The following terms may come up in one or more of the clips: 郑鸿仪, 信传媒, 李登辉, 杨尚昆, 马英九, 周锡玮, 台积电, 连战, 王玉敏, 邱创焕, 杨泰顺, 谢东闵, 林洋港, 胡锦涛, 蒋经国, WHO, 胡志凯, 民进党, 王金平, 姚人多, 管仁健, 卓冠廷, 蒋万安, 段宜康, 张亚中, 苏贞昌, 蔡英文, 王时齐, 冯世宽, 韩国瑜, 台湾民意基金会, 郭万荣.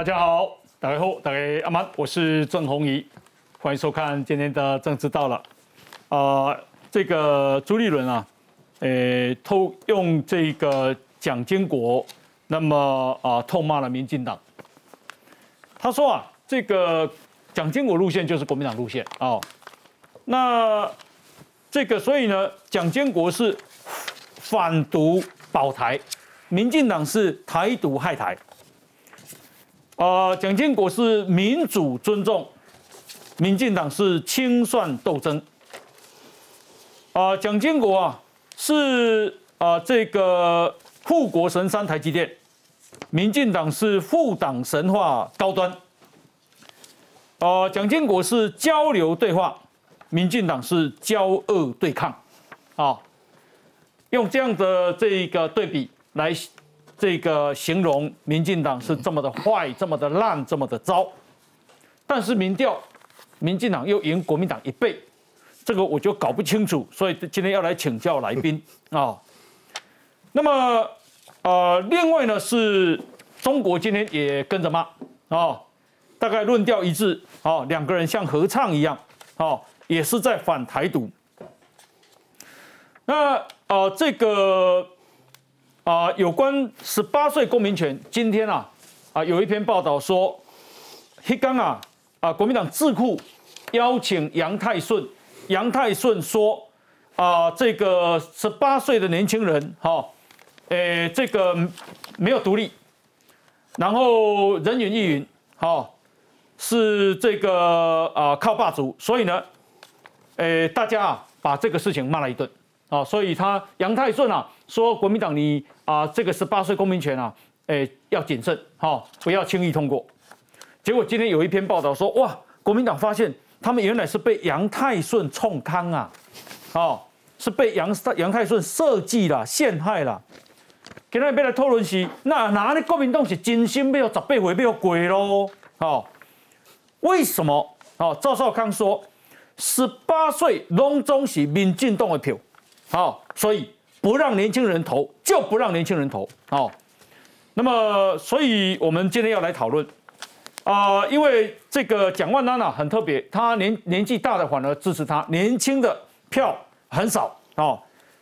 大家好，大家好，大家阿妈，我是郑鸿仪，欢迎收看今天的政治到了。这个朱立伦啊，偷用这个蒋经国，那么痛骂了民进党。他说啊，这个蒋经国路线就是国民党路线哦。那这个所以呢，蒋经国是反独保台，民进党是台独害台。蒋经国是民主尊重，民进党是清算斗争。蒋经国啊是这个护国神山台积电，民进党是护党神话高端。蒋经国是交流对话，民进党是交恶对抗。用这样的这个对比来。这个形容民进党是这么的坏，这么的烂，这么的糟，但是民调，民进党又赢国民党一倍，这个我就搞不清楚，所以今天要来请教来宾啊。那么另外呢是中国今天也跟着骂啊，大概论调一致啊，两个人像合唱一样啊，也是在反台独。那这个。有关18岁公民权，今天有一篇报道说，那天国民党智库邀请杨泰顺，杨泰顺说，这个18岁的年轻人，这个没有独立，然后人云亦云，是这个靠霸主，所以呢，大家把这个事情骂了一顿。所以他杨泰顺说国民党你这个18岁公民权要谨慎，不要轻易通过。结果今天有一篇报道说，哇，国民党发现他们原来是被杨泰顺冲康是被杨泰顺设计啦、陷害啦。今天要来讨论是，那你国民党是真心要18岁要过咯？为什么？赵少康说，18岁拢总是民进党的票。所以不让年轻人投，就不让年轻人投。那么，所以我们今天要来讨论，因为这个蒋万安很特别，他年纪大的反而支持他，年轻的票很少。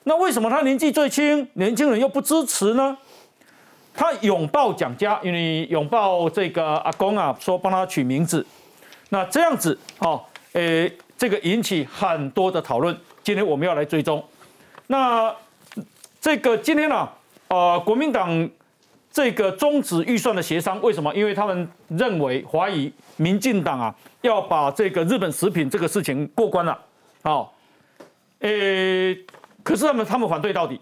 那为什么他年纪最轻，年轻人又不支持呢？他拥抱蒋家，因为拥抱这个阿公说帮他取名字。那这样子这个引起很多的讨论。今天我们要来追踪。那这个今天国民党这个终止预算的协商，为什么？因为他们认为怀疑民进党要把这个日本食品这个事情过关了，可是他们反对到底，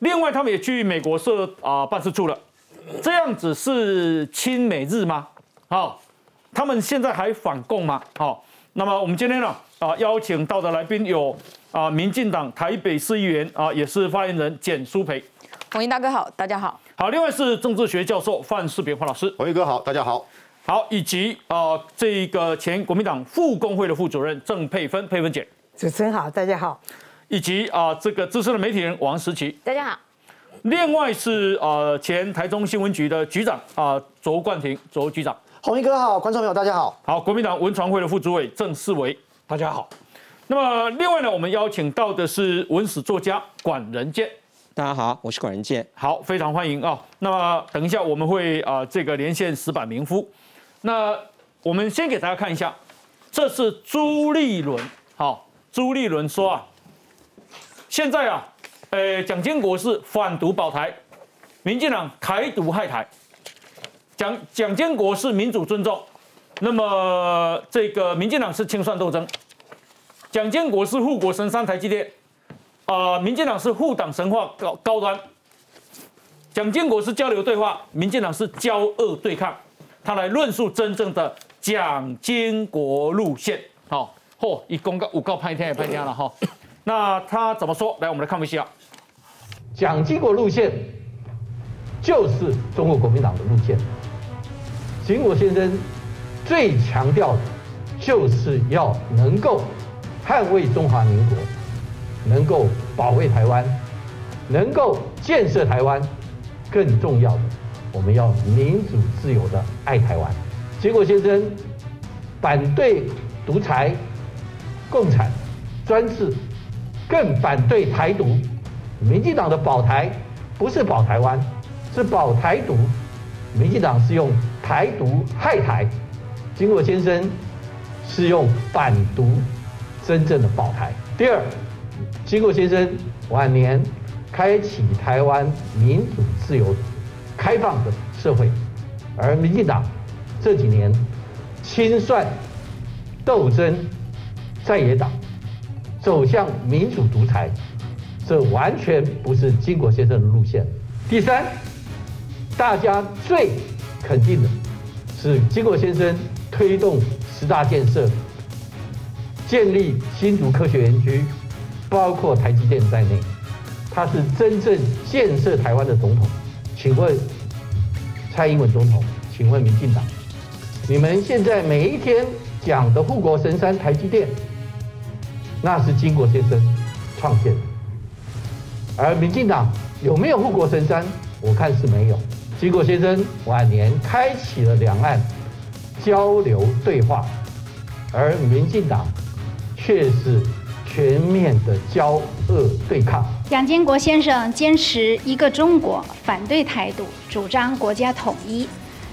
另外他们也去美国设办事处了，这样子是亲美日吗？他们现在还反共吗？那么我们今天邀请到的来宾有。民进党台北市议员也是发言人简舒培，鸿仪大哥好，大家好。好，另外是政治学教授范世平范老师，鸿仪哥好，大家好。好，以及这个前国民党副工会的副主任郑佩芬，佩芬姐，主持人好，大家好。以及这个资深的媒体人王时齐，大家好。另外是前台中新闻局的局长卓冠廷，卓局长，鸿仪哥好，观众朋友大家好。好，国民党文传会的副主委郑世维，大家好。那么，另外呢，我们邀请到的是文史作家管仁健。大家好，我是管仁健。好，非常欢迎啊。那么，等一下我们会这个连线矢板明夫。那我们先给大家看一下，这是朱立伦。好，朱立伦说现在蒋经国是反独保台，民进党台独害台。蒋经国是民主尊重，那么这个民进党是清算斗争。蒋经国是护国神山台积电，民进党是护党神话高端。蒋经国是交流对话，民进党是交恶对抗。他来论述真正的蒋经国路线。好，一公告五告拍天也拍天了哈。那他怎么说？来，我们来看一下。蒋经国路线就是中国国民党的路线。经国先生最强调的就是要能够。捍卫中华民国，能够保卫台湾，能够建设台湾，更重要的我们要民主自由的爱台湾。结果先生反对独裁、共产、专制，更反对台独。民进党的保台不是保台湾，是保台独。民进党是用台独害台，经过先生是用反独真正的保台。第二，经过先生晚年开启台湾民主自由开放的社会，而民进党这几年清算斗争在野党走向民主独裁，这完全不是经国先生的路线。第三，大家最肯定的是经国先生推动10大建设，建立新竹科学园区，包括台积电在内，他是真正建设台湾的总统。请问蔡英文总统，请问民进党，你们现在每一天讲的护国神山台积电，那是经国先生创建的，而民进党有没有护国神山？我看是没有。经国先生晚年开启了两岸交流对话，而民进党却是全面的交恶对抗。蒋经国先生坚持一个中国，反对台独，主张国家统一。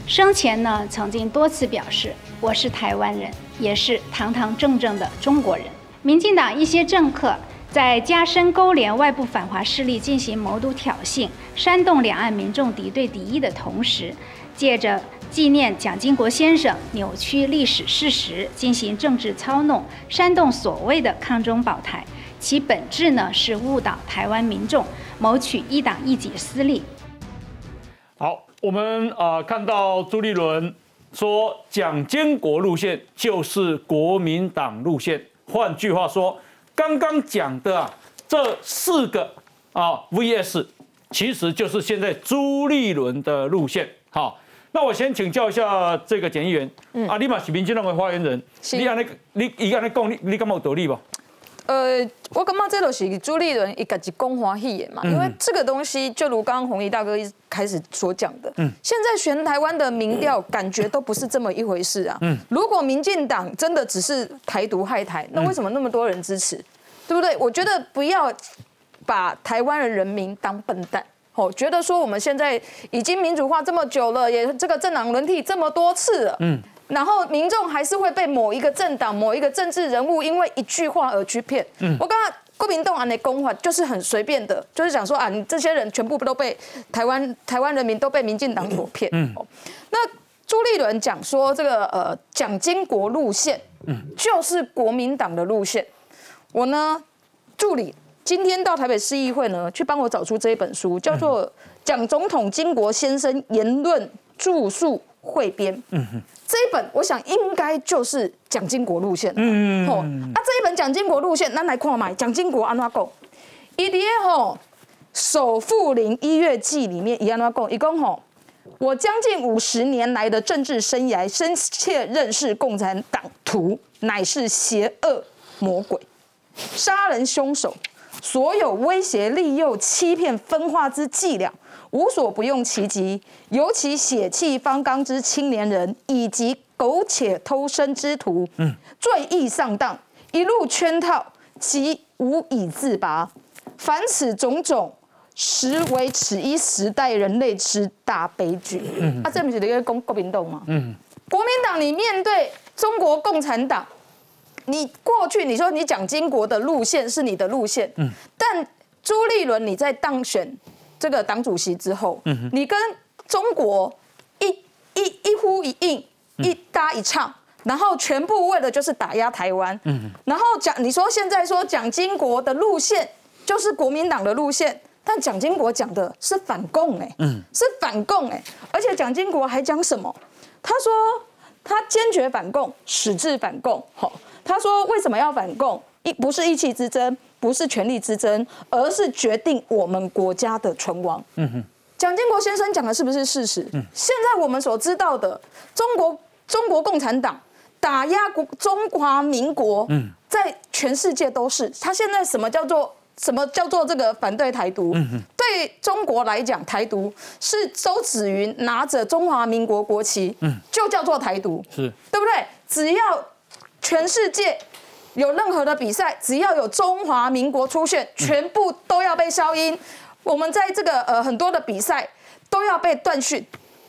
生前呢，曾经多次表示：“我是台湾人，也是堂堂正正的中国人。”民进党一些政客在加深勾连外部反华势力进行谋独挑衅，煽动两岸民众敌对敌意的同时，借着纪念蒋经国先生扭曲历史事实进行政治操弄，煽动所谓的抗中保台，其本质呢是误导台湾民众，谋取一党一己私利。好，我们看到朱立伦说蒋经国路线就是国民党路线，换句话说，刚刚讲的这4个VS 其实就是现在朱立伦的路线。好，那我先请教一下这个检议员，你也是民进党的发言人，你敢有道理不？我感觉这就是朱立伦他自己讲欢喜的嘛，因为这个东西就如刚刚弘毅大哥一开始所讲的，现在全台湾的民调感觉都不是这么一回事啊。如果民进党真的只是台独害台，那为什么那么多人支持？对不对？我觉得不要把台湾的人民当笨蛋。觉得说我们现在已经民主化这么久了，也这个政党轮替这么多次了，然后民众还是会被某一个政党、某一个政治人物因为一句话而去骗。我刚刚郭明栋的讲法就是很随便的，就是讲说你这些人全部都被台湾人民都被民进党所骗。那朱立伦讲说这个蒋经国路线，就是国民党的路线。我呢助理今天到台北市议会呢，去帮我找出这一本书，叫做《蒋总统经国先生言论著述汇编》。这一本我想应该就是蒋经国路线。这一本蒋经国路线，咱来看看蒋经国安怎讲？伊伫个首富林一月记里面，伊安怎讲？伊讲我将近50年来的政治生涯，深切认识共产党徒乃是邪恶魔鬼、杀人凶手，所有威胁、利诱、欺骗、分化之伎俩，无所不用其极，尤其血气方刚之青年人以及苟且偷生之徒，最易上当，一路圈套，其无以自拔。凡此种种，实为此一时代人类之大悲剧。这不是在讲国民党吗？国民党，你面对中国共产党，你过去你说你蒋经国的路线是你的路线，但朱立伦你在当选这个党主席之后，你跟中国一呼一应、一搭一唱，然后全部为了就是打压台湾。然后你说现在说蒋经国的路线就是国民党的路线，但蒋经国讲的是反共是反共而且蒋经国还讲什么？他说他坚决反共，矢志反共。他说为什么要反共？不是意气之争，不是权力之争，而是决定我们国家的存亡。蒋经国先生讲的是不是事实？现在我们所知道的，中国共产党打压中华民国，在全世界都是。他现在什么叫做什么叫做这个反对台独？对中国来讲，台独是周子云拿着中华民国国旗，就叫做台独，是对不对？只要全世界有任何的比赛，只要有中华民国出现，全部都要被消音。我们在这个很多的比赛都要被断讯，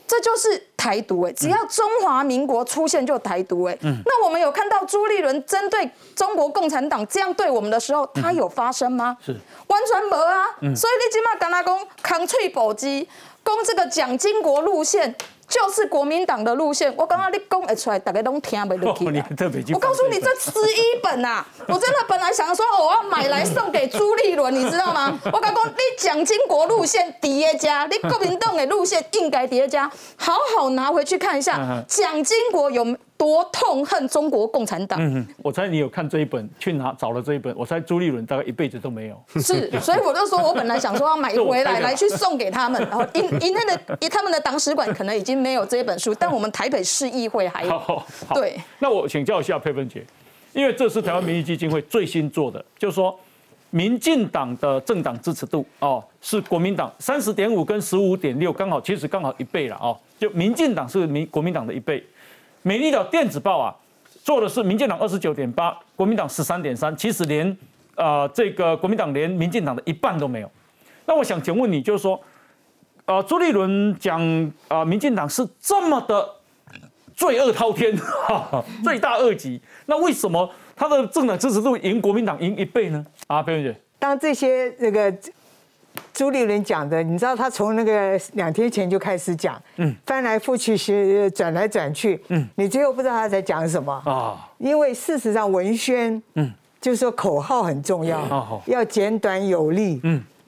这就是台独哎！只要中华民国出现就台独哎！那我们有看到朱立伦针对中国共产党这样对我们的时候，他有发声吗？是完全没啊！所以你今嘛跟他讲扛脆保机，讲这个蒋经国路线就是国民党的路线。我刚刚你讲得出来，大家都听不落去啦。我告诉你，这11本啊，我真的本来想说我要买来送给朱立伦，你知道吗？我刚讲你蒋经国路线第一家，你国民党的路线应该第一家，好好拿回去看一下，蒋经国有多痛恨中国共产党。我猜你有看这一本，去拿找了这一本。我猜朱立伦大概一辈子都没有。是，所以我就说我本来想说要买回来来去送给他们，然后他们的党史馆可能已经没有这一本书，但我们台北市议会还有。好，对。那我请教一下佩芬姐，因为这是台湾民意基金会最新做的，就是说民进党的政党支持度哦是国民党30.5跟15.6，刚好其实刚好一倍了哦。就民进党是国民党的一倍。美丽岛电子报啊，做的是民进党29.8，国民党13.3，其实连这个国民党连民进党的一半都没有。那我想请问你，就是说，朱立伦讲民进党是这么的罪恶滔天，罪大恶极，那为什么他的政党支持度赢国民党赢一倍呢？啊，佩芬姐，当这些那个朱立伦讲的，你知道他从那个2天前就开始讲，翻来覆去是转来转去，你最后不知道他在讲什么啊？因为事实上文宣，就是说口号很重要，要简短有力，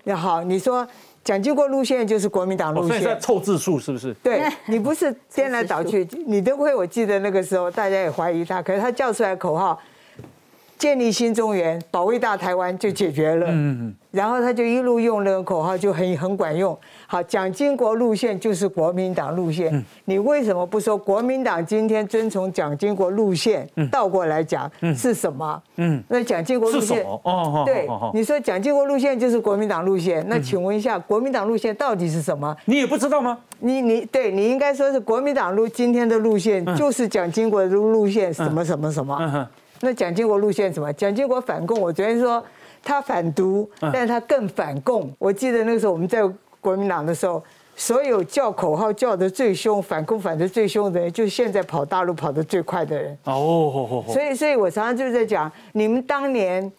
那好，你说蒋经国路线就是国民党路线，所以在凑字数是不是？对，你不是颠来倒去，你都会。我记得那个时候大家也怀疑他，可是他叫出来口号。建立新中原，保卫大台湾就解决了。然后他就一路用那个口号，就很管用。好，蒋经国路线就是国民党路线。你为什么不说国民党今天遵从蒋经国路线？倒过来讲是什么？那蒋经国路线，对，你说蒋经国路线就是国民党路线。那请问一下，国民党路线到底是什么？你也不知道吗？你应该说是国民党今天的路线就是蒋经国的路线，什么什么什么。那蒋经国路线什么？蒋经国反共，我昨天说他反独，但是他更反共。我记得那个时候我们在国民党的时候，所有叫口号叫得最凶、反共反得最凶的人，就是现在跑大陆跑得最快的人。所以我常常就在讲，你们当年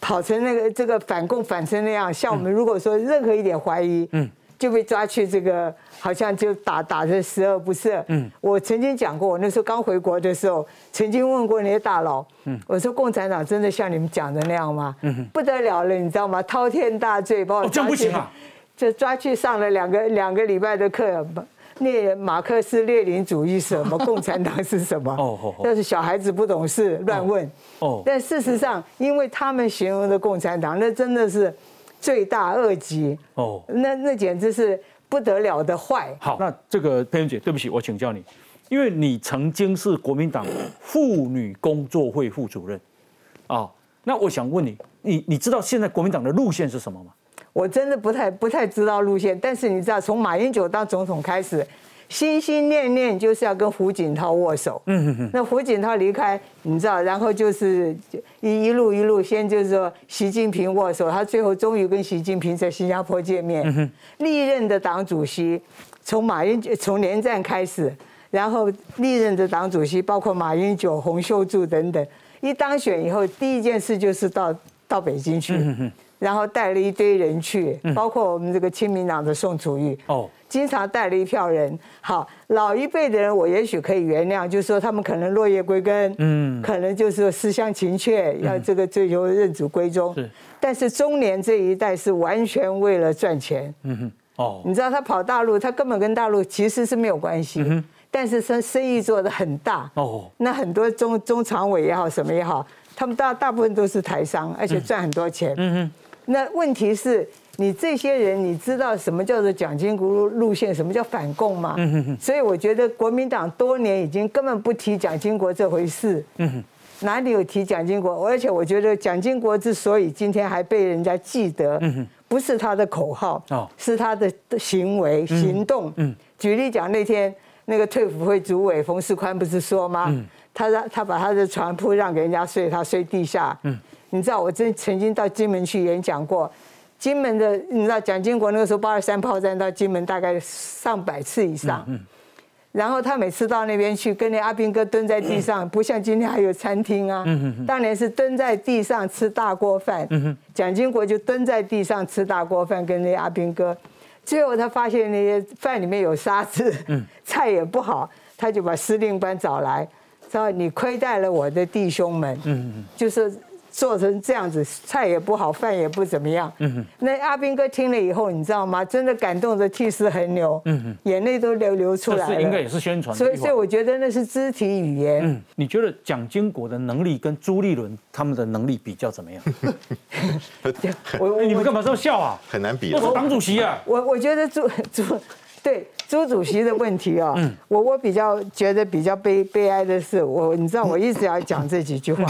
跑成那个这个反共反成那样，像我们如果说任何一点怀疑，就被抓去这个，好像就打得十恶不赦。我曾经讲过，我那时候刚回国的时候，曾经问过那些大佬，我说共产党真的像你们讲的那样吗？不得了了，你知道吗？滔天大罪，把我抓去，就抓去上了两个礼拜的课，马克思列宁主义什么，共产党是什么？但是小孩子不懂事，乱问。但事实上，因为他们形容的共产党，那真的是罪大恶极哦，那简直是不得了的坏。好，那这个佩芬姐，对不起，我请教你，因为你曾经是国民党妇女工作会副主任啊，那我想问你，你知道现在国民党的路线是什么吗？我真的不太知道路线，但是你知道，从马英九当总统开始，心心念念就是要跟胡锦涛握手。那胡锦涛离开，你知道，然后就是一路，先就是说习近平握手，他最后终于跟习近平在新加坡见面。历任的党主席，从连战开始，然后历任的党主席包括马英九、洪秀柱等等，一当选以后，第一件事就是到北京去。然后带了一堆人去，包括我们这个亲民党的宋楚瑜，经常带了一票人。好，老一辈的人我也许可以原谅，就是说他们可能落叶归根，可能就是说思乡情切，要这个追求认祖归宗。但是中年这一代是完全为了赚钱，你知道他跑大陆，他根本跟大陆其实是没有关系，但是生意做得很大，那很多中常委也好，什么也好，他们大部分都是台商，而且赚很多钱。那问题是你这些人，你知道什么叫做蒋经国路线，什么叫反共吗？所以我觉得国民党多年已经根本不提蒋经国这回事。哪里有提蒋经国？而且我觉得蒋经国之所以今天还被人家记得，不是他的口号，是他的行为行动。举例讲，那天那个退辅会主委冯世宽不是说吗？他把他的床铺让给人家睡，他睡地下。你知道我曾经到金门去演讲过。金门的，你知道蒋经国那个时候823炮战到金门大概上100次以上，然后他每次到那边去跟那阿兵哥蹲在地上，不像今天还有餐厅啊，当年是蹲在地上吃大锅饭，蒋经国就蹲在地上吃大锅饭跟那阿兵哥，最后他发现那些饭里面有沙子，菜也不好，他就把司令班找来，说你亏待了我的弟兄们，就是。做成这样子，菜也不好，饭也不怎么样。那阿兵哥听了以后，你知道吗？真的感动得涕泗横流，眼泪都流出来了。这应该也是宣传。所以我觉得那是肢体语言。你觉得蒋经国的能力跟朱立伦他们的能力比较怎么样？你们干嘛这笑啊？很难比。都是党主席啊。我觉得朱主席的问题啊，我比较觉得比较悲哀的是，你知道我一直要讲这几句话。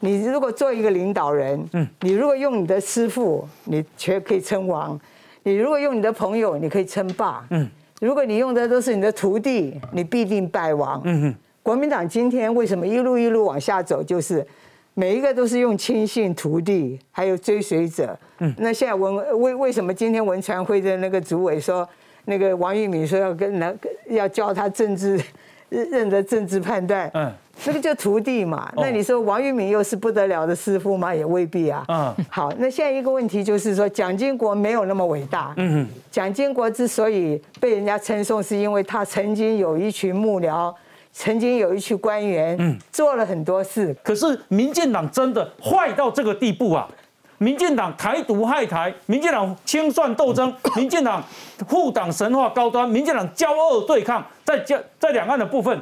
你如果做一个领导人，你如果用你的师父，你却可以称王；你如果用你的朋友，你可以称霸。如果你用的都是你的徒弟，你必定败亡。国民党今天为什么一路往下走，就是每一个都是用亲信、徒弟，还有追随者。那现在为什么今天文传会的那个主委说，那个王玉敏说要教他政治，认得政治判断。那个叫徒弟嘛，那你说王玉敏又是不得了的师傅吗？也未必啊。好，那现在一个问题就是说，蒋经国没有那么伟大。蒋经国之所以被人家称颂，是因为他曾经有一群幕僚，曾经有一群官员，做了很多事。可是民进党真的坏到这个地步啊！民进党台独害台，民进党清算斗争，民进党护党神话高端，民进党骄傲对抗，在两岸的部分。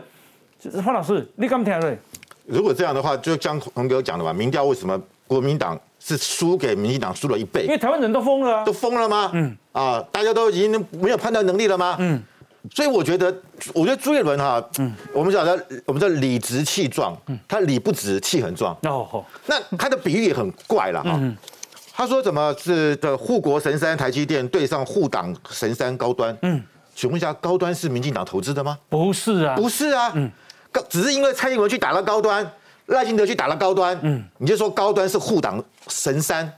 潘老师，你敢听嘞？如果这样的话，就像洪哥讲的嘛，民调为什么国民党是输给民进党输了1倍？因为台湾人都疯了啊！都疯了吗？大家都已经没有判断能力了吗？所以我觉得朱立伦哈，我们晓得我们叫理直气壮，他理不直气很壮。那他的比喻也很怪了哈。他说什么是的护国神山台积电对上护党神山高端？请问一下，高端是民进党投资的吗？不是啊，不是啊。只是因为蔡英文去打了高端，赖清德去打了高端，你就说高端是护党神山。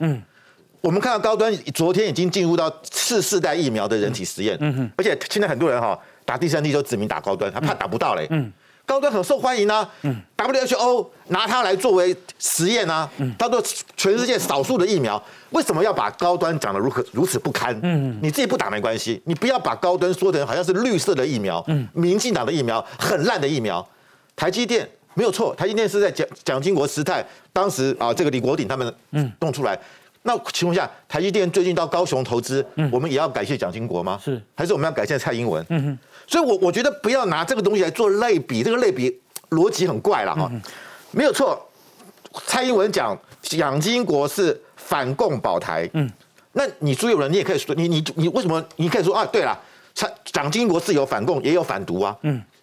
我们看到高端昨天已经进入到次世代疫苗的人体实验，而且现在很多人哈打第三剂都指名打高端，他怕打不到嘞。高端很受欢迎啊，WHO 拿它来作为实验啊，当做全世界少数的疫苗，为什么要把高端讲得如此不堪？你自己不打没关系，你不要把高端说成好像是绿色的疫苗，民进党的疫苗，很烂的疫苗。台积电没有错，台积电是在蒋经国时代，当时啊，这个李国鼎他们弄出来。那请问一下，台积电最近到高雄投资，我们也要感谢蒋经国吗？是，还是我们要感谢蔡英文？所以我觉得不要拿这个东西来做类比，这个类比逻辑很怪了哈。没有错，蔡英文讲蒋经国是反共保台，那你朱立伦你也可以说，你为什么你可以说啊？对了，蒋经国是有反共也有反独啊，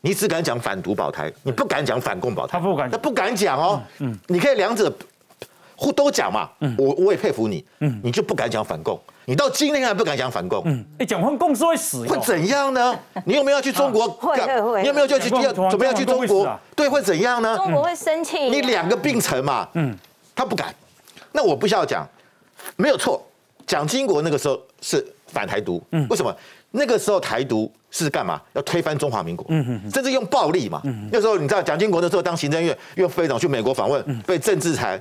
你只敢讲反独保台，你不敢讲反共保台。他不敢讲哦。你可以两者都讲嘛。我也佩服你，你就不敢讲反共，你到今天还不敢讲反共。讲反共是会死，会怎样呢？你有没有去中国？会。你有没有准备要去中国？对，会怎样呢？中国会生气。你两个并存嘛。他不敢。那我不需要讲，没有错。蒋经国那个时候是反台独，为什么？那个时候台独是干嘛？要推翻中华民国，甚至用暴力嘛。那时候你知道，蒋经国那时候当行政院院副院长去美国访问，被政治才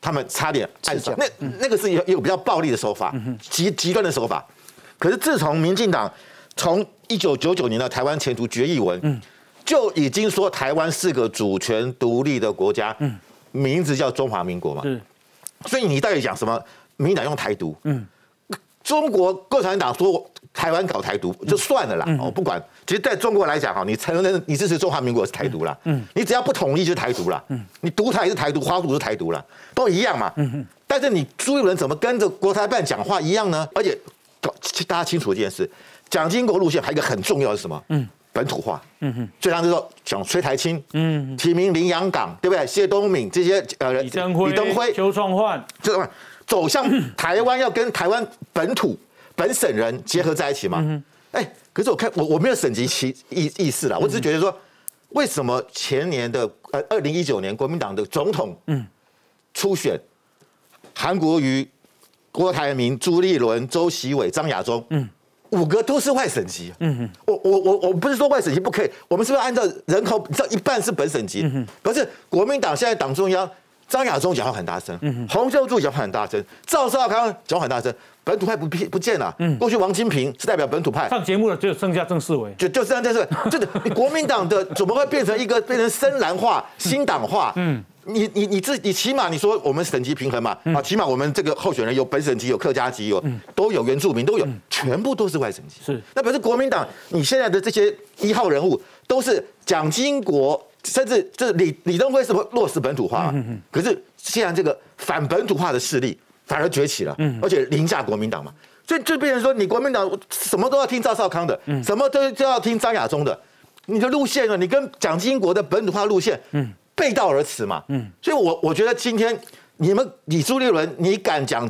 他们差点暗算。那个是有比较暴力的手法，极端的手法。可是自从民进党从1999年的台湾前途决议文，就已经说台湾是个主权独立的国家，名字叫中华民国嘛。所以你到底讲什么？民进党用台独，中国共产党说台湾搞台独就算了啦，不管。其实在中国来讲，你承认你支持中华民国是台独啦，你只要不统一就是台独啦，你独台也是台独，花独是台独啦，都一样嘛。但是你朱立伦怎么跟着国台办讲话一样呢？而且大家清楚一件事，蒋经国路线还有一个很重要的是什么？本土化，嗯哼，所以他们就想崔台青，嗯，提名林洋港，对不对？谢东闵这些李登辉、邱创焕，这走向台湾，要跟台湾本土本省人结合在一起嘛。嗯，哎，可是我看我没有省级其意思啦，我只是觉得说，为什么前年的2019年国民党的总统初选，韩国瑜、郭台铭、朱立伦、周锡瑋、张亚中，嗯，5个都是外省籍，嗯，我不是说外省籍不可以，我们是不是按照人口，你知道1半是本省籍，嗯，可是国民党现在党中央张亚中讲话很大声，嗯，洪秀柱讲话很大声，赵少康讲话很大声，本土派不见了，嗯，过去王金平是代表本土派，上节目了就剩下郑世伟，就剩下郑世伟，真的国民党的怎么会变成深蓝化、新党化？嗯。你起码你说我们省级平衡嘛，啊，起码我们这个候选人有本省籍、有客家籍、有都有原住民都有，全部都是外省籍。是，那表示国民党你现在的这些1号人物都是蒋经国，甚至这李登辉是落实本土化嘛，可是现在这个反本土化的势力反而崛起了，而且凌驾国民党嘛，所以就变成说你国民党什么都要听赵少康的，什么都要听张亚中的，你的路线呢，你跟蒋经国的本土化路线，背道而驰嘛，嗯，所以我觉得今天你朱立伦，你敢讲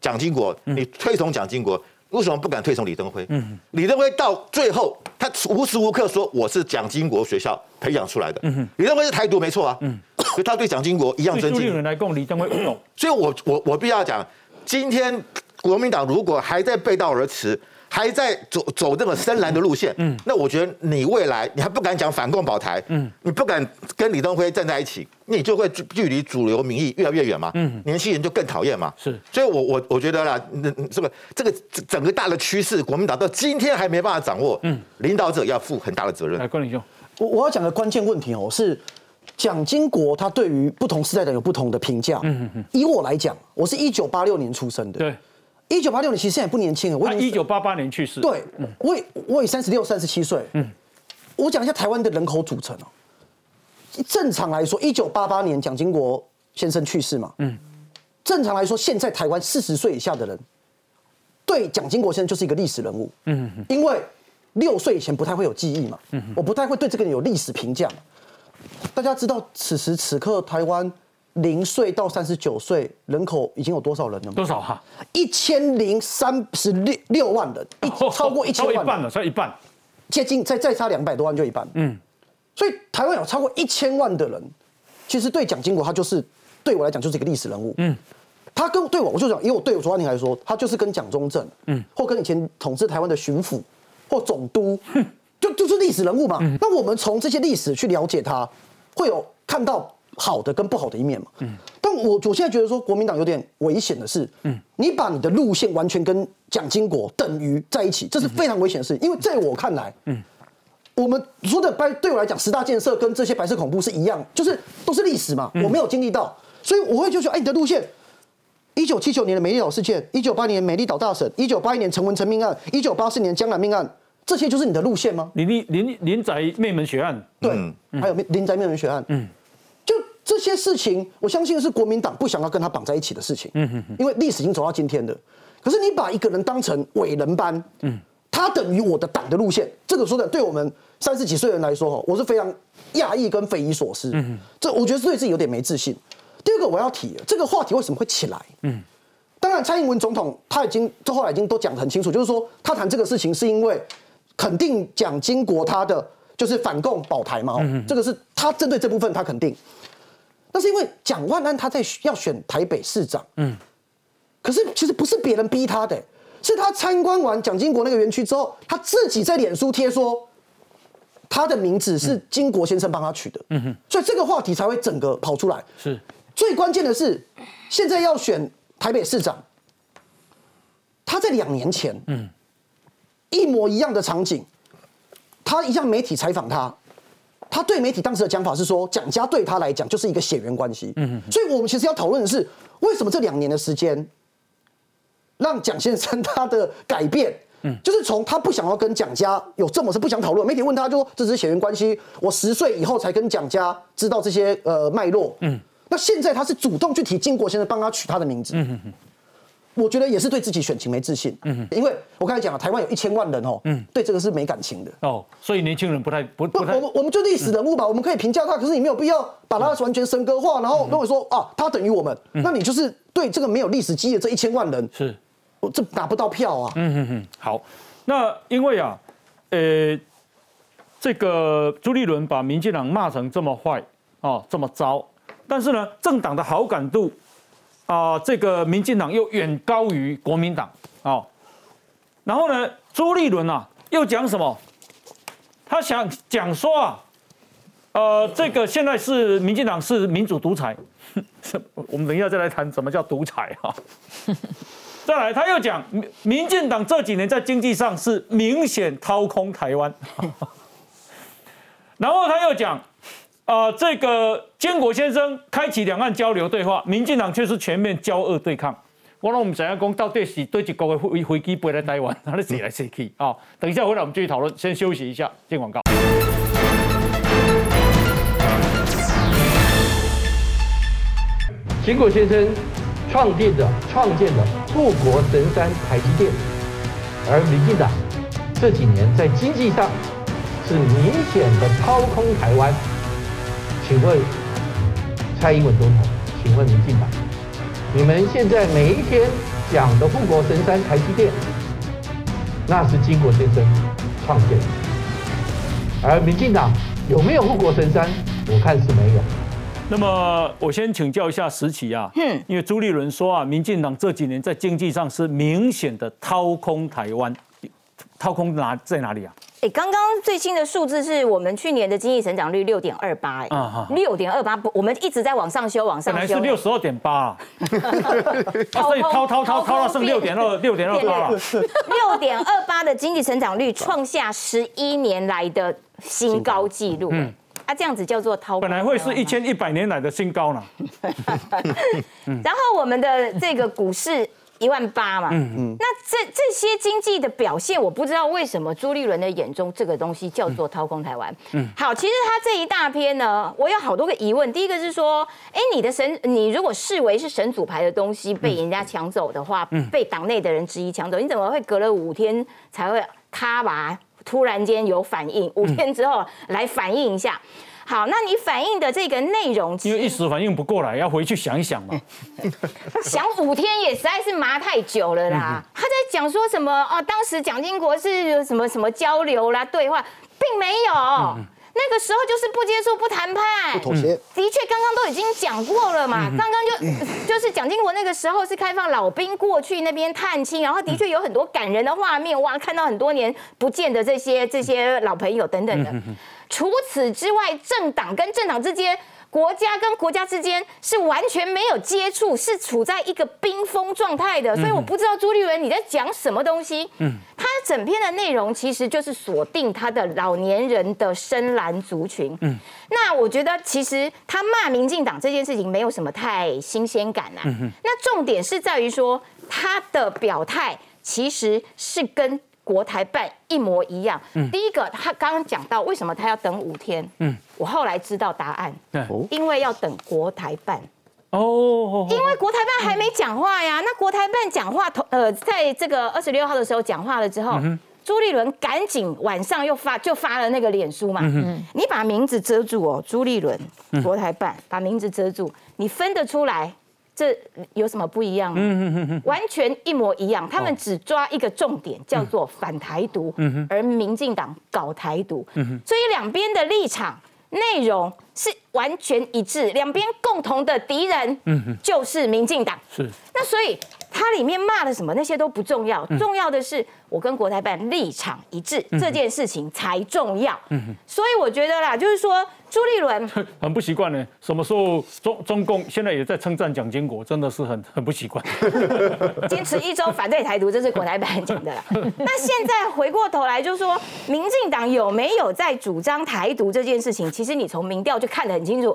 蒋经国，你推崇蒋经国，为什么不敢推崇李登辉？嗯，李登辉到最后他无时无刻说我是蒋经国学校培养出来的，嗯，李登辉是台独没错啊，嗯，所以他对蒋经国一样尊敬。对朱立伦来讲，李登辉不懂，所以我必须要讲，今天国民党如果还在背道而驰。还在走这个深蓝的路线，嗯，那我觉得你未来你还不敢讲反共保台，嗯，你不敢跟李登辉站在一起，你就会距离主流民意越来越远嘛，嗯，年轻人就更讨厌嘛，是，所以我觉得啦，这个整个大的趋势，国民党到今天还没办法掌握，嗯，领导者要负很大的责任。来，关凌兄，我要讲的关键问题哦，是蒋经国他对于不同时代的有不同的评价，嗯嗯，以我来讲，我是1986年出生的，对。1986年其实也不年轻了，我1988年去世。对，我也36、37岁。嗯，我讲一下台湾的人口组成哦。正常来说，1988年蒋经国先生去世嘛。嗯，正常来说，现在台湾40岁以下的人，对蒋经国先生就是一个历史人物。嗯，因为6岁以前不太会有记忆嘛。嗯，我不太会对这个人有历史评价嘛。大家知道此时此刻台湾。0岁到39岁人口已经有多少人了吗？多少哈？1036万人，超过1000万人，超一半，接近再差200多万就一半。嗯，所以台湾有超过1000万的人，其实对蒋经国他就是对我来讲就是一个历史人物。嗯，他跟对我就讲，以我对我卓安宁来说，他就是跟蒋中正，嗯，或跟以前统治台湾的巡抚或总督，就是历史人物嘛。嗯，那我们从这些历史去了解他，会有看到。好的跟不好的一面嘛，嗯，但我现在觉得说国民党有点危险的是，嗯，你把你的路线完全跟蒋经国等于在一起，这是非常危险的事，因为在我看来，嗯，我们说的对我来讲10大建设跟这些白色恐怖是一样，就是都是历史嘛，我没有经历到，所以我会就说，哎，你的路线，1979年的美丽岛事件，1980年美丽岛大审，1981年陈文成命案，1984年江南命案。这些就是你的路线吗？林宅灭门血案，对，嗯，还有林宅灭门血案，嗯。这些事情，我相信是国民党不想要跟他绑在一起的事情，因为历史已经走到今天的。可是你把一个人当成伟人般，他等于我的党的路线，这个说的对我们30几岁人来说，我是非常讶异跟匪夷所思。这我觉得对自己有点没自信。第二个我要提的，这个话题为什么会起来？当然蔡英文总统他后来已经都讲得很清楚，就是说他谈这个事情是因为肯定蒋经国他的就是反共保台嘛，这个是他针对这部分他肯定。那是因为蒋万安他在要选台北市长，嗯，可是其实不是别人逼他的，是他参观完蒋经国那个园区之后，他自己在脸书贴说，他的名字是经国先生帮他取的，嗯哼，所以这个话题才会整个跑出来。是，最关键的是，现在要选台北市长，他在2年前，嗯，一模一样的场景，他一样媒体采访他。他对媒体当时的讲法是说，蒋家对他来讲就是一个血缘关系，嗯，所以我们其实要讨论的是，为什么这2年的时间，让蒋先生他的改变，嗯，就是从他不想要跟蒋家有这么是不想讨论，媒体问他就说这是血缘关系，我10岁以后才跟蒋家知道这些脉络，嗯，那现在他是主动去提经国先生帮他取他的名字，嗯，我觉得也是对自己选情没自信。嗯，因为我刚才讲了，台湾有1000万人哦，嗯，对这个是没感情的哦，所以年轻人不太。我们就历史人物吧，我们可以评价他，可是你没有必要把他完全神格化，然后认为说啊，他等于我们，那你就是对这个没有历史记忆的这1000万人是，我这拿不到票啊。好，那因为啊，这个朱立伦把民进党骂成这么坏啊，这么糟，但是呢，政党的好感度。这个民进党又远高于国民党哦，然后呢，朱立伦啊又讲什么？他想讲说啊，这个现在是民进党是民主独裁，我们等一下再来谈什么叫独裁啊。再来，他又讲民进党这几年在经济上是明显掏空台湾，然后他又讲。这个坚果先生开启两岸交流对话，民进党却是全面交恶对抗。我让我们怎样讲，到底是对一国的飞机飞来台湾，哪里谁来谁去啊？等一下回来我们继续讨论，先休息一下，进广告。坚果先生创建的富国神山台积电，而民进党这几年在经济上是明显的掏空台湾。请问蔡英文总统，请问民进党，你们现在每一天讲的护国神山台积电，那是经国先生创建的，而民进党有没有护国神山，我看是没有。那么我先请教一下时期啊，因为朱立伦说啊，民进党这几年在经济上是明显的掏空台湾，掏空在哪里啊？刚刚最新的数字是我们去年的经济成长率6.28%，6.28%，我们一直在往上修，往上修。本来是62.8%，所以掏到剩6.28%了。6.28%的经济成长率创下11年来的新高纪录。这样子叫做掏空。本来会是1100年来的新高呢。然后我们的这个股市。18000嘛，那这些经济的表现，我不知道为什么朱立伦的眼中这个东西叫做掏空台湾。好，其实他这一大篇呢，我有好多个疑问。第一个是说，你如果视为是神主牌的东西被人家抢走的话，被党内的人质疑抢走，你怎么会隔了5天才会咔吧？突然间有反应，5天之后来反应一下。好，那你反应的这个内容，因为一时反应不过来，要回去想一想嘛。想5天也实在是麻太久了啦。他在讲说什么哦？当时蒋经国是什么什么交流啦、对话，并没有。那个时候就是不接触、不谈判、不妥协。的确，刚刚都已经讲过了嘛。刚刚就是蒋经国那个时候是开放老兵过去那边探亲，然后的确有很多感人的画面，哇，看到很多年不见的这些老朋友等等的。除此之外，政党跟政党之间，国家跟国家之间是完全没有接触，是处在一个冰封状态的。所以我不知道朱立伦你在讲什么东西。他整篇的内容其实就是锁定他的老年人的深蓝族群。那我觉得其实他骂民进党这件事情没有什么太新鲜感啊。那重点是在于说他的表态其实是跟。国台办一模一样。第一个，他刚刚讲到为什么他要等5天。我后来知道答案，因为要等国台办。因为国台办还没讲话呀。那国台办讲话，在这个26号的时候讲话了之后，朱立伦赶紧晚上又发了那个脸书嘛。你把名字遮住哦，朱立伦，国台办把名字遮住，你分得出来？这有什么不一样吗？完全一模一样。他们只抓一个重点，叫做反台独，而民进党搞台独。所以两边的立场内容是完全一致，两边共同的敌人就是民进党。那所以他里面骂的什么那些都不重要，重要的是我跟国台办立场一致，这件事情才重要。所以我觉得啦，就是说。朱立伦很不习惯呢，什么时候中共现在也在称赞蒋经国，真的是很不习惯。坚持1周反对台独，这是国台办讲的啦。那现在回过头来就说，民进党有没有在主张台独这件事情？其实你从民调就看得很清楚。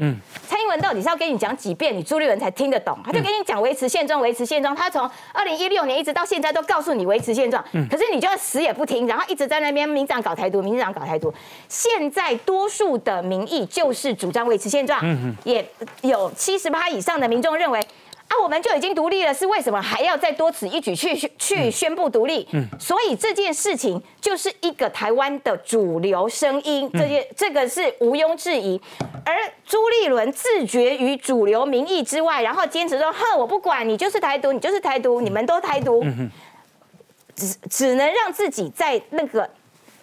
蔡英文到底是要跟你讲几遍，你朱立伦才听得懂？他就跟你讲维持现状，维持现状。他从2016年一直到现在都告诉你维持现状，可是你就死也不听，然后一直在那边民进党搞台独，民进党搞台独。现在多数的民意。就是主张维持现状，也有70%以上的民众认为啊，我们就已经独立了，是为什么还要再多此一举去宣布独立？所以这件事情就是一个台湾的主流声音，这个是毋庸置疑。而朱立伦自觉于主流民意之外，然后坚持说：“哼，我不管你就是台独，你就是台独，你们都台独。”只能让自己在那个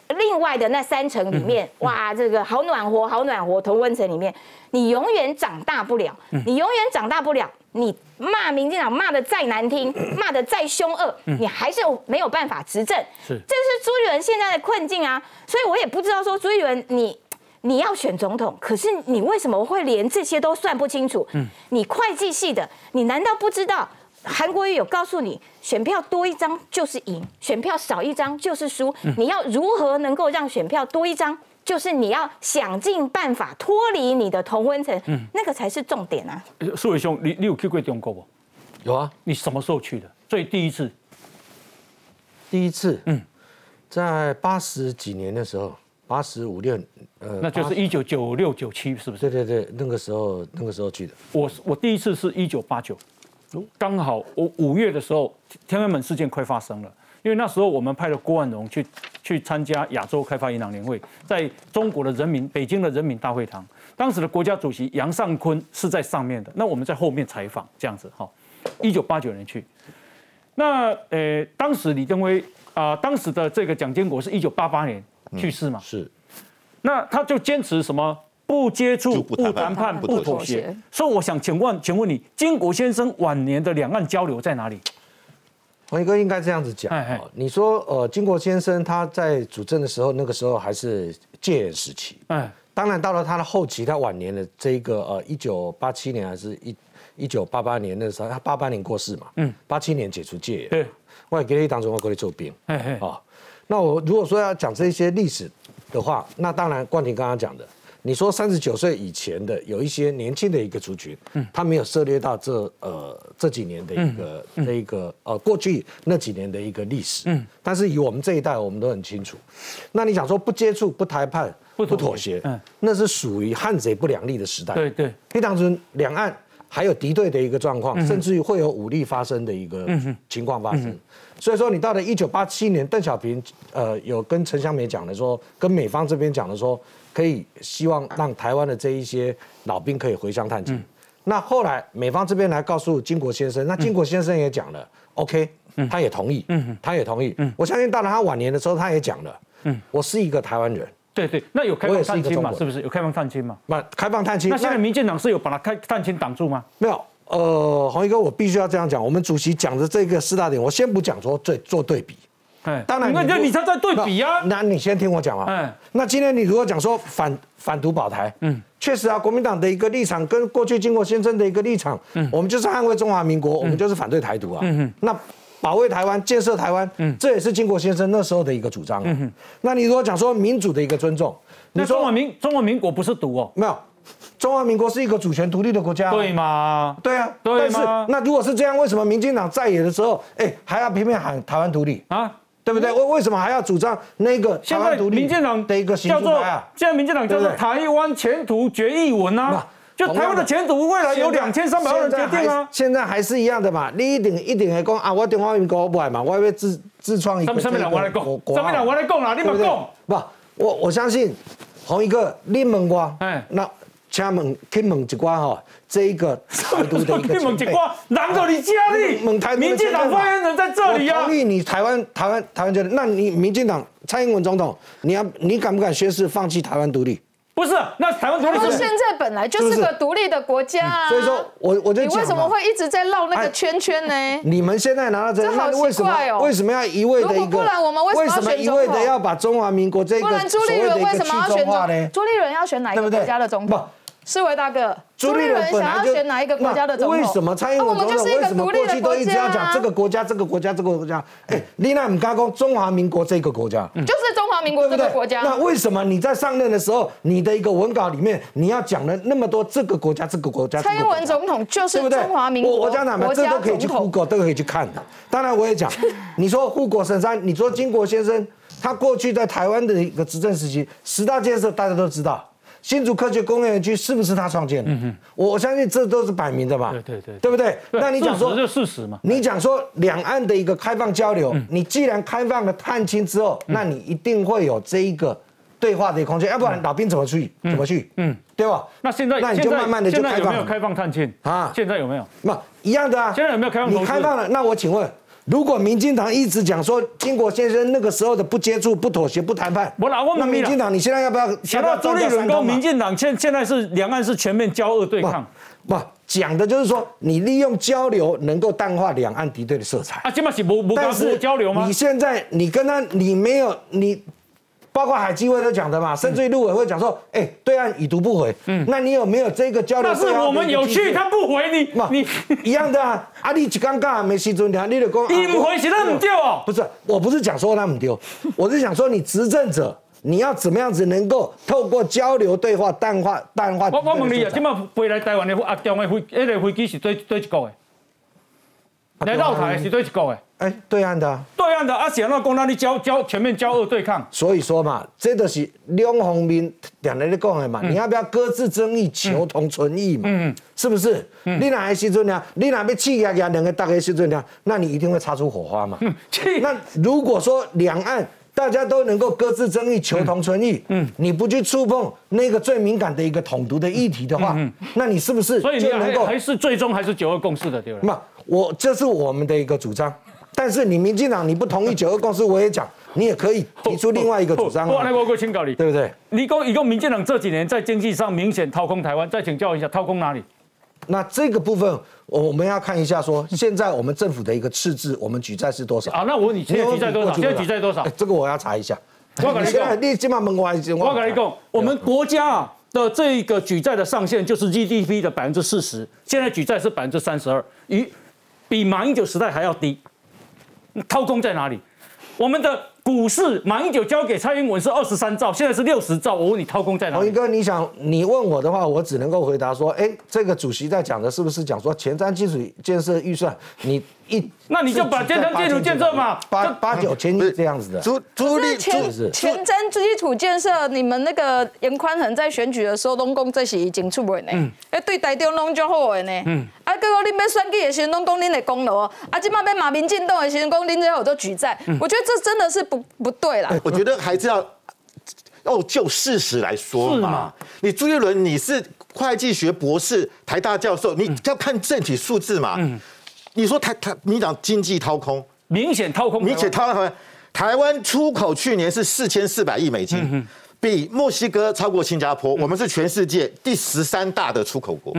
另外的那3层里面，哇，这个好暖和，好暖和，同温层里面，你永远长大不了，你永远长大不了。你骂民进党骂得再难听，骂得再凶恶，你还是没有办法执政。这是朱立伦现在的困境啊！所以我也不知道说朱立伦你要选总统，可是你为什么会连这些都算不清楚？你会计系的，你难道不知道？韩国瑜有告诉你，选票多一张就是赢，选票少一张就是输。你要如何能够让选票多一张？就是你要想尽办法脱离你的同温层，那个才是重点啊！苏伟兄，你有去过中国不？有啊，你什么时候去的？所以第一次，在80几年的时候，85、86，那就是1996、97，是不是？对对对，那个时候去的。我第一次是1989，刚好我5月的时候，天安门事件快发生了。因为那时候我们派了郭万荣去参加亚洲开发银行年会，在中国的北京的人民大会堂，当时的国家主席杨尚昆是在上面的，那我们在后面采访这样子哈。1989年去，那当时李登辉啊，当时的这个蒋经国是1988年去世嘛，是，那他就坚持什么？不接触、不谈判、不妥协。所以我想请问你，经国先生晚年的两岸交流在哪里？黄宜哥应该这样子讲，你说经国先生他在主政的时候，那个时候还是戒严时期，当然到了他的后期，他晚年的这一个1987年还是1988年那时候，他88年过世嘛，87年解除戒严，对，我也给你当中我给你做兵，那我如果说要讲这些历史的话，那当然冠廷刚刚讲的，你说39岁以前的有一些年轻的一个族群，他没有涉猎到这几年的一个过去那几年的一个历史，但是以我们这一代，我们都很清楚。那你想说不接触、不谈判、不妥协，那是属于汉贼不两立的时代。对对，那当时两岸还有敌对的一个状况，甚至于会有武力发生的一个情况发生。所以说，你到了1987年，邓小平有跟陈香梅讲的说，跟美方这边讲的说，可以希望让台湾的这一些老兵可以回乡探亲。那后来美方这边来告诉经国先生，那经国先生也讲了 ，OK， 他也同意，我相信到了他晚年的时候，他也讲了，我是一个台湾人。对对，那有开放探亲嘛？是不是有开放探亲嘛？开放探亲。那现在民进党是有把他探亲挡住吗？没有。洪一哥，我必须要这样讲，我们主席讲的这个4大点，我先不讲说做对比，当然你才在对比啊。那你先听我讲啊。那今天你如果讲说反独保台，确实啊，国民党的一个立场跟过去经国先生的一个立场，我们就是捍卫中华民国，我们就是反对台独啊。那保卫台湾、建设台湾，这也是经国先生那时候的一个主张啊。那你如果讲说民主的一个尊重，那中华民国不是独哦，没有。中华民国是一个主权独立的国家，对吗？对啊，对吗？那如果是这样，为什么民进党在野的时候，还要偏偏喊台湾独立啊？对不对？为什么还要主张那个台湾独立？民进党的一个行出来啊？现在民进党叫做台湾前途决议文啊，就台湾的前途未来由2300万人决定啊。现在还是一样的嘛，你一定会讲啊，我中华民国不爱嘛，我要自创一个。上面人我来讲啦，你们讲。不，我相信洪一哥，你问我，那。请问一下吼，这一个台独的一个前辈，难道你家里民进党发言人在这里啊？我同意你台湾觉得，那你民进党蔡英文总统，你敢不敢宣誓放弃台湾独立？不是，那台湾独立，台湾现在本来就是个独立的国家啊。所以说我就讲，你为什么会一直在绕那个圈圈呢？你们现在拿到这好奇怪哦，为什么要一味的一个？不然我们为什么一味的要把中华民国这个所谓的一个去中化呢？朱立伦要选哪一个国家的总统？世维大哥，朱立伦想要选哪一个国家的总统？为什么蔡英文总统为什么过去都一直要讲这个国家、这个国家、这个国家？你那唔敢讲中华民国这个国家，就是中华民国这个国家。那为什么你在上任的时候，你的一个文稿里面你要讲了那么多这个国家、这个国家？蔡英文总统就是中华民国，我讲哪嘛，这都可以去 Google， 都可以去看的。当然，我也讲，你说护国神山，你说经国先生，他过去在台湾的一个执政时期，10大建设大家都知道。新竹科学工业区是不是他创建的？我相信这都是摆明的嘛。对不对？那你讲说这事实嘛？你讲说两岸的一个开放交流，你既然开放了探亲之后，那你一定会有这一个对话的空间，要不然老兵怎么去？对吧？那现在你就慢慢的就开放，有没有开放探亲啊？现在有没有？那一样的啊。现在有没有开放？你开放了，那我请问。如果民进党一直讲说金国先生那个时候的不接触、不妥协、不谈判，那民进党你现在要不要？想到朱立伦跟民进党现在是两岸是全面交恶对抗，不讲的就是说你利用交流能够淡化两岸敌对的色彩啊，这嘛是不高不交流吗？你现在你跟他你没有你，包括海基会都讲的嘛，甚至于陆委会讲说，哎，对岸已读不回，那你有没有这个交流？但是我们有去，他不回你一样的啊。啊！你一天干没时阵听，你就讲。伊唔回是咱唔对哦。不是，我不是讲说他唔对，我是想说你执政者，你要怎么样子能够透过交流对话淡化。我问你啊，今嘛飞来台湾的阿中的飞机是对一国的，来绕台是对一国的。哎，对岸的。对岸的啊，是安怎讲？那你全面交恶对抗。所以说嘛，这就是两方面两人咧讲的嘛。你要不要搁置争议，求同存异嘛？是不是？你哪的时阵呢？你哪要气压压两个大家时阵呢？那你一定会擦出火花嘛。那如果说两岸大家都能够搁置争议，求同存异，你不去触碰那个最敏感的一个统独的议题的话，那你是不是就能够还是最终还是九二共识的对吧？那这是我们的一个主张。但是你民进党你不同意九二共识，我也讲，你也可以提出另外一个主张。我请教你，对不对？你讲民进党这几年在经济上明显掏空台湾，再请教一下，掏空哪里？那这个部分我们要看一下，说现在我们政府的一个赤字，我们举债是多少？啊，那我问你，现在举债多少？这个我要查一下。我跟你讲，你今晚问我一句，我跟你讲，我们国家的这个举债的上限就是 GDP 的40%，现在举债是32%，比马英九时代还要低。掏空在哪里？我们的股市马英九交给蔡英文是23兆，现在是60兆。我问你，掏空在哪里？洪一哥，你问我的话，我只能够回答说，这个主席在讲的是不是讲说前瞻基础建设预算？那你就把前瞻基础建设嘛，8、9千亿这样子的。前瞻基础建设，你们那个严宽恒在选举的时候，拢讲这是已经出门呢，对台中拢就好的呢。啊，结果恁要选举的时候，拢讲恁的功劳，啊，即摆要骂民进党的时候，讲恁这好多举债。我觉得这真的是不对啦。我觉得还是要就事实来说嘛。你朱立伦，你是会计学博士、台大教授，你要看政体数字嘛。你说民党经济掏空，明显掏空。台湾出口去年是4400亿美金，比墨西哥超过新加坡，我们是全世界第13大的出口国。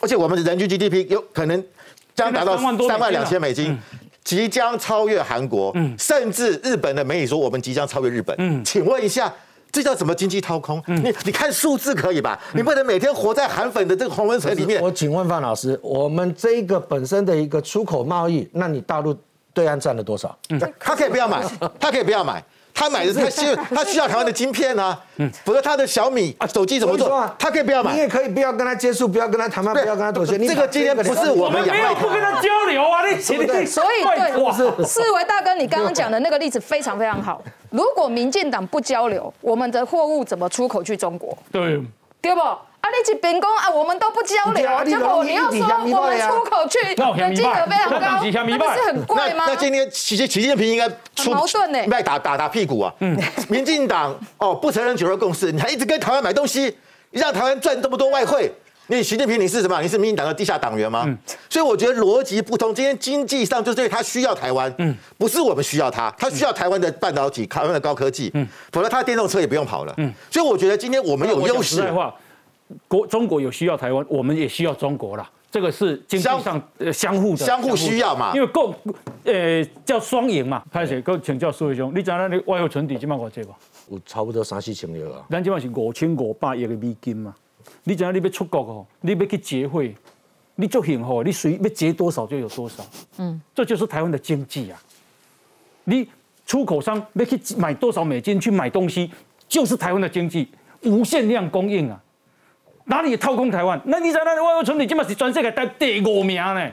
而且我们的人均 GDP 有可能将达到32000美金，即将超越韩国，甚至日本的媒体说我们即将超越日本。请问一下，这叫什么经济掏空？你看数字可以吧？你不能每天活在韩粉的这个洪温层里面。我请问范老师，我们这个本身的一个出口贸易，那你大陆对岸占了多少？他可以不要买，他买的他需要台湾的晶片啊，不是他的小米啊手机怎么做？他可以不要买，你也可以不要跟他接触，不要跟他谈判，不要跟他妥协。这个今天不是我们没有不跟他交流啊，所以对，思维大哥，你刚刚讲的那个例子非常非常好。如果民进党不交流，我们的货物怎么出口去中国？对不？啊，你去评讲啊，我们都不交流，结果你要说我们出口去的金额非常高，那不是很怪吗？那今天习近平应该矛盾呢，打屁股啊！民进党不承认九二共识，你还一直跟台湾买东西，让台湾赚这么多外汇。你习近平你是什么？你是民进党的地下党员吗？所以我觉得逻辑不通。今天经济上就是因为他需要台湾，不是我们需要他，他需要台湾的半导体、台湾的高科技，否则他的电动车也不用跑了。所以我觉得今天我们有优势。中国有需要台湾，我们也需要中国啦。这个是经济上相互需要嘛，因为叫双赢嘛。开始请教苏伟兄，你知道你外汇存底今嘛偌济无？有差不多3、4千亿啊。咱今嘛是5500亿的美金嘛。你知道你要出国哦，你要去结汇，你就很好，你随要结多少就有多少。这就是台湾的经济啊。你出口商要去买多少美金去买东西，就是台湾的经济无限量供应啊。哪里也掏空台湾？那你在那里外汇存底，起码是全世界第5名呢。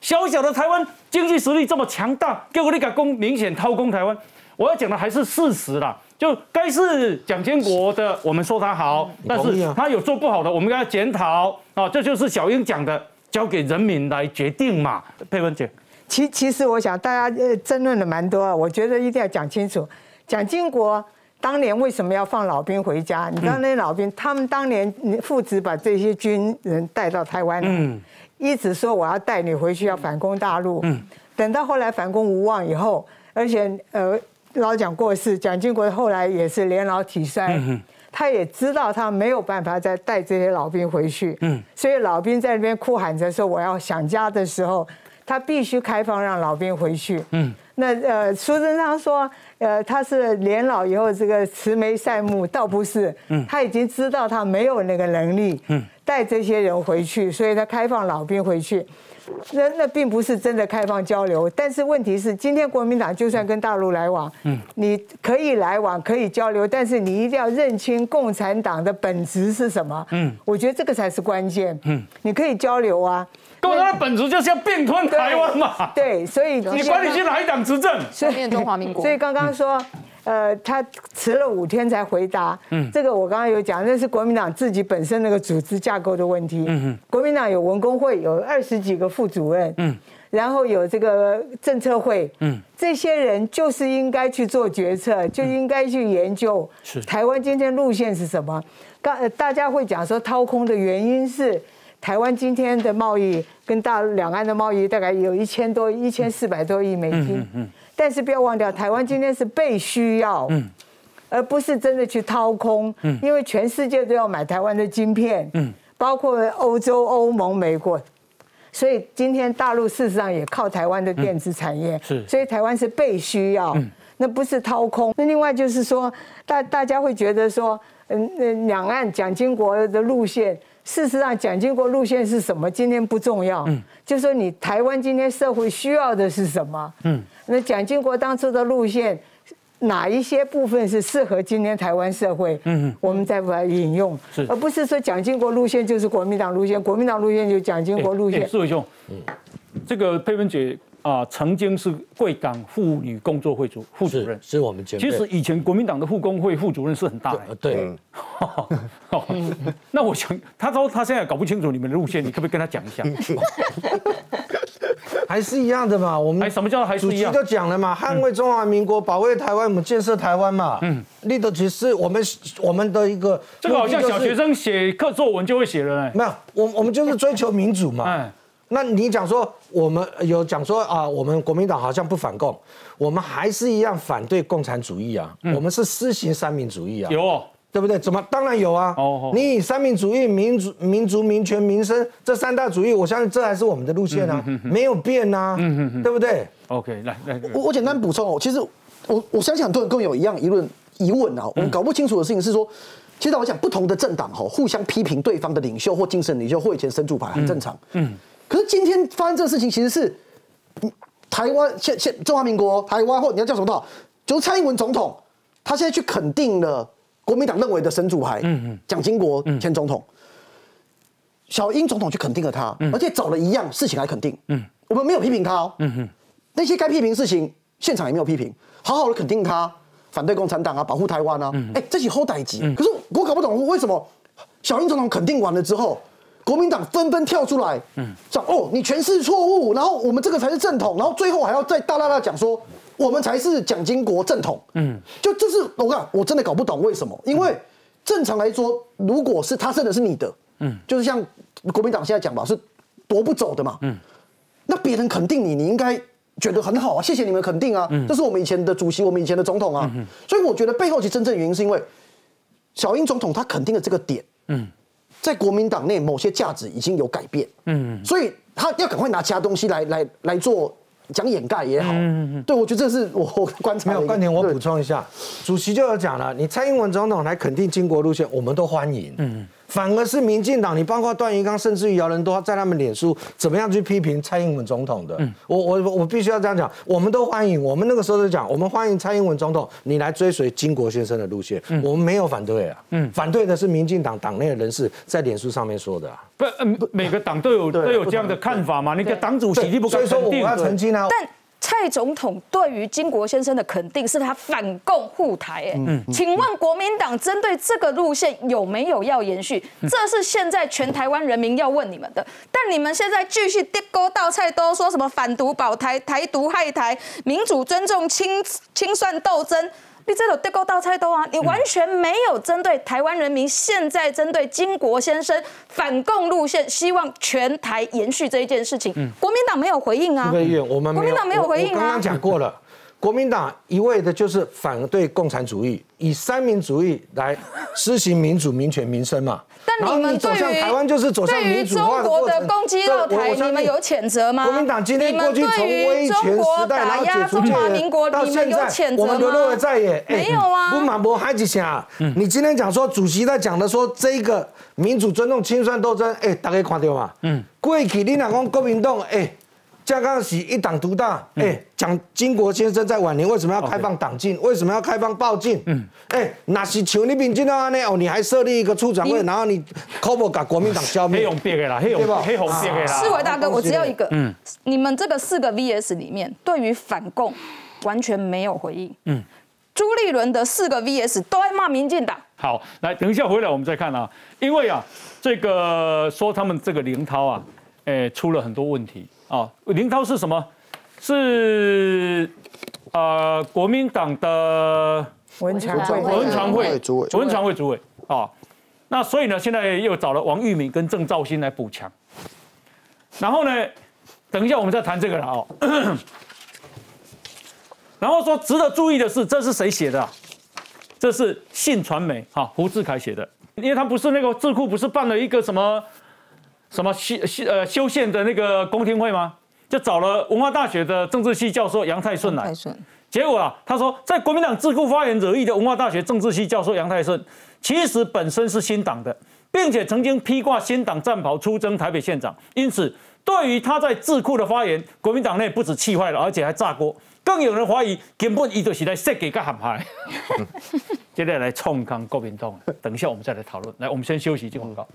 小小的台湾经济实力这么强大，结果你敢明显掏空台湾？我要讲的还是事实啦，就该是蒋经国的，我们说他好，但是他有做不好的，我们要检讨啊。这就是小英讲的，交给人民来决定嘛。佩芬姐，其实我想大家争论了蛮多啊，我觉得一定要讲清楚，蒋经国当年为什么要放老兵回家？你知道那些老兵，他们当年父子把这些军人带到台湾来，一直说我要带你回去，要反攻大陆。等到后来反攻无望以后，而且老蒋过世，蒋经国后来也是年老体衰，他也知道他没有办法再带这些老兵回去，所以老兵在那边哭喊着说我要想家的时候，他必须开放让老兵回去。那苏贞昌说，他是年老以后这个慈眉善目，倒不是，他已经知道他没有那个能力，带这些人回去，所以他开放老兵回去。那并不是真的开放交流，但是问题是，今天国民党就算跟大陆来往，你可以来往，可以交流，但是你一定要认清共产党的本质是什么。我觉得这个才是关键。你可以交流啊，共产党的本质就是要并吞台湾嘛。对，所以你管你去哪一党执政，所以中华民国。所以刚刚说，他迟了5天才回答。这个我刚刚有讲，那是国民党自己本身那个组织架构的问题。国民党有文工会，有20几个副主任，然后有这个政策会，这些人就是应该去做决策，就应该去研究台湾今天路线是什么。大家会讲说掏空的原因是，台湾今天的贸易跟大陆两岸的贸易大概有1400多亿美金，但是不要忘掉，台湾今天是被需要，而不是真的去掏空，因为全世界都要买台湾的晶片，包括欧洲、欧盟、美国，所以今天大陆事实上也靠台湾的电子产业，所以台湾是被需要，那不是掏空。那另外就是说，大家会觉得说，两岸蒋经国的路线。事实上，蒋经国路线是什么？今天不重要，就说你台湾今天社会需要的是什么？那蒋经国当初的路线，哪一些部分是适合今天台湾社会？我们再来引用，而不是说蒋经国路线就是国民党路线，国民党路线就是蒋经国路线。世伟兄，这个佩芬姐啊，曾经是贵港妇女工作会副主任，是我们前辈。其实以前国民党的妇工会副主任是很大的，对。那我想，他现在搞不清楚你们的路线，你可不可以跟他讲一下？还是一样的嘛，我们什么叫还是一样？主席就讲了嘛，捍卫中华民国，保卫台湾，我们建设台湾嘛。立德其实我们的一个，这个好像小学生写课作文就会写了。没有，我们就是追求民主嘛。那你讲说，我们有讲说啊，我们国民党好像不反共，我们还是一样反对共产主义啊，我们是施行三民主义啊，有、哦，对不对？怎么？当然有啊。你以三民主义、民族、民权、民生这3大主义，我相信这还是我们的路线啊，没有变啊，对不对 ？OK， 来，我简单补充哦，其实我相信很多人跟我有一样疑问啊，我们搞不清楚的事情是说。其实我想，不同的政党互相批评对方的领袖或精神领袖或以前神主牌很正常。可是今天发生这个事情，其实是台湾中华民国台湾或你要叫什么都好，就是蔡英文总统，他现在去肯定了国民党认为的神主牌，蒋经国前总统，小英总统去肯定了他，而且找了一样事情来肯定。我们没有批评他哦，那些该批评的事情现场也没有批评，好好的肯定他。反对共产党啊，保护台湾啊，这是好代志。可是我搞不懂为什么小英总统肯定完了之后，国民党纷纷跳出来，讲哦，你诠释错误，然后我们这个才是正统，然后最后还要再大讲说，我们才是蒋经国正统。就这是我真的搞不懂为什么，因为正常来说，如果是他真的是你的，就是像国民党现在讲吧，是夺不走的嘛，那别人肯定你，你应该。觉得很好啊，谢谢你们肯定啊，这是我们以前的主席，我们以前的总统啊，所以我觉得背后其实真正原因是因为小英总统他肯定的这个点，在国民党内某些价值已经有改变，所以他要赶快拿其他东西来做讲掩盖也好，对，我觉得这是我观察的。没有观点，我补充一下，主席就有讲了，你蔡英文总统来肯定经国路线，我们都欢迎，反而是民进党，你包括段宜康，甚至于姚人多，在他们脸书怎么样去批评蔡英文总统的？我必须要这样讲，我们都欢迎。我们那个时候就讲，我们欢迎蔡英文总统，你来追随经国先生的路线，我们没有反对啊。反对的是民进党党内的人士在脸书上面说的啊。每个党都有这样的看法嘛？你个党主席你不敢肯定。所以说我要澄清啊。但蔡总统对于金国先生的肯定是他反共护台、欸，请问国民党针对这个路线有没有要延续？这是现在全台湾人民要问你们的。但你们现在继续跌沟倒菜，都说什么反独保台、台独害台、民主尊重、清算斗争。你这种对勾倒菜刀啊，你完全没有针对台湾人民，现在针对金国先生反共路线，希望全台延续这一件事情，国民党没有回应啊。国民党没有回应啊。我刚刚讲过了，国民党一味的就是反对共产主义，以三民主义来施行民主、民权、民生嘛。但你们走向台湾就是走向民主化的过程。对于中国的攻击到台，你们有谴责吗？国民党今天过去从威权时代，然后解除戒严，到现在我们沦落为在野，没有啊？不满不还几下？你今天讲说主席在讲的说这个民主尊重清算斗争，大家看到嘛？过去你若讲国民党，加刚是一党独大，蒋经国先生在晚年为什么要开放党禁？为什么要开放报禁？那是像你民进党安尼哦，你还设立一个处长会，然后你口沫把国民党消灭，黑红变的啦，黑红变的啦。思维大哥，我只要一个，你们这个4个 VS 里面，对于反共完全没有回应。朱立伦的4个 VS 都在骂民进党。好，来等一下回来我们再看啊，因为啊，这个说他们这个凌涛啊，出了很多问题。啊，凌涛是什么？是国民党的文传会主委啊。那所以呢，现在又找了王玉敏跟郑兆兴来补强。然后呢，等一下我们再谈这个了哦。然后说值得注意的是，这是谁写的、啊？这是信传媒哈、啊、胡志凯写的，因为他不是那个智库不是办了一个什么修宪的那个公听会吗？就找了文化大学的政治系教授杨泰顺来。结果啊，他说在国民党智库发言惹议的文化大学政治系教授杨泰顺，其实本身是新党的，并且曾经披挂新党战袍出征台北县长，因此对于他在智库的发言，国民党内不止气坏了，而且还炸锅，更有人怀疑根本他就是来设计跟陷害。接下来来冲康国民党，等一下我们再来讨论。来，我们先休息一下广告。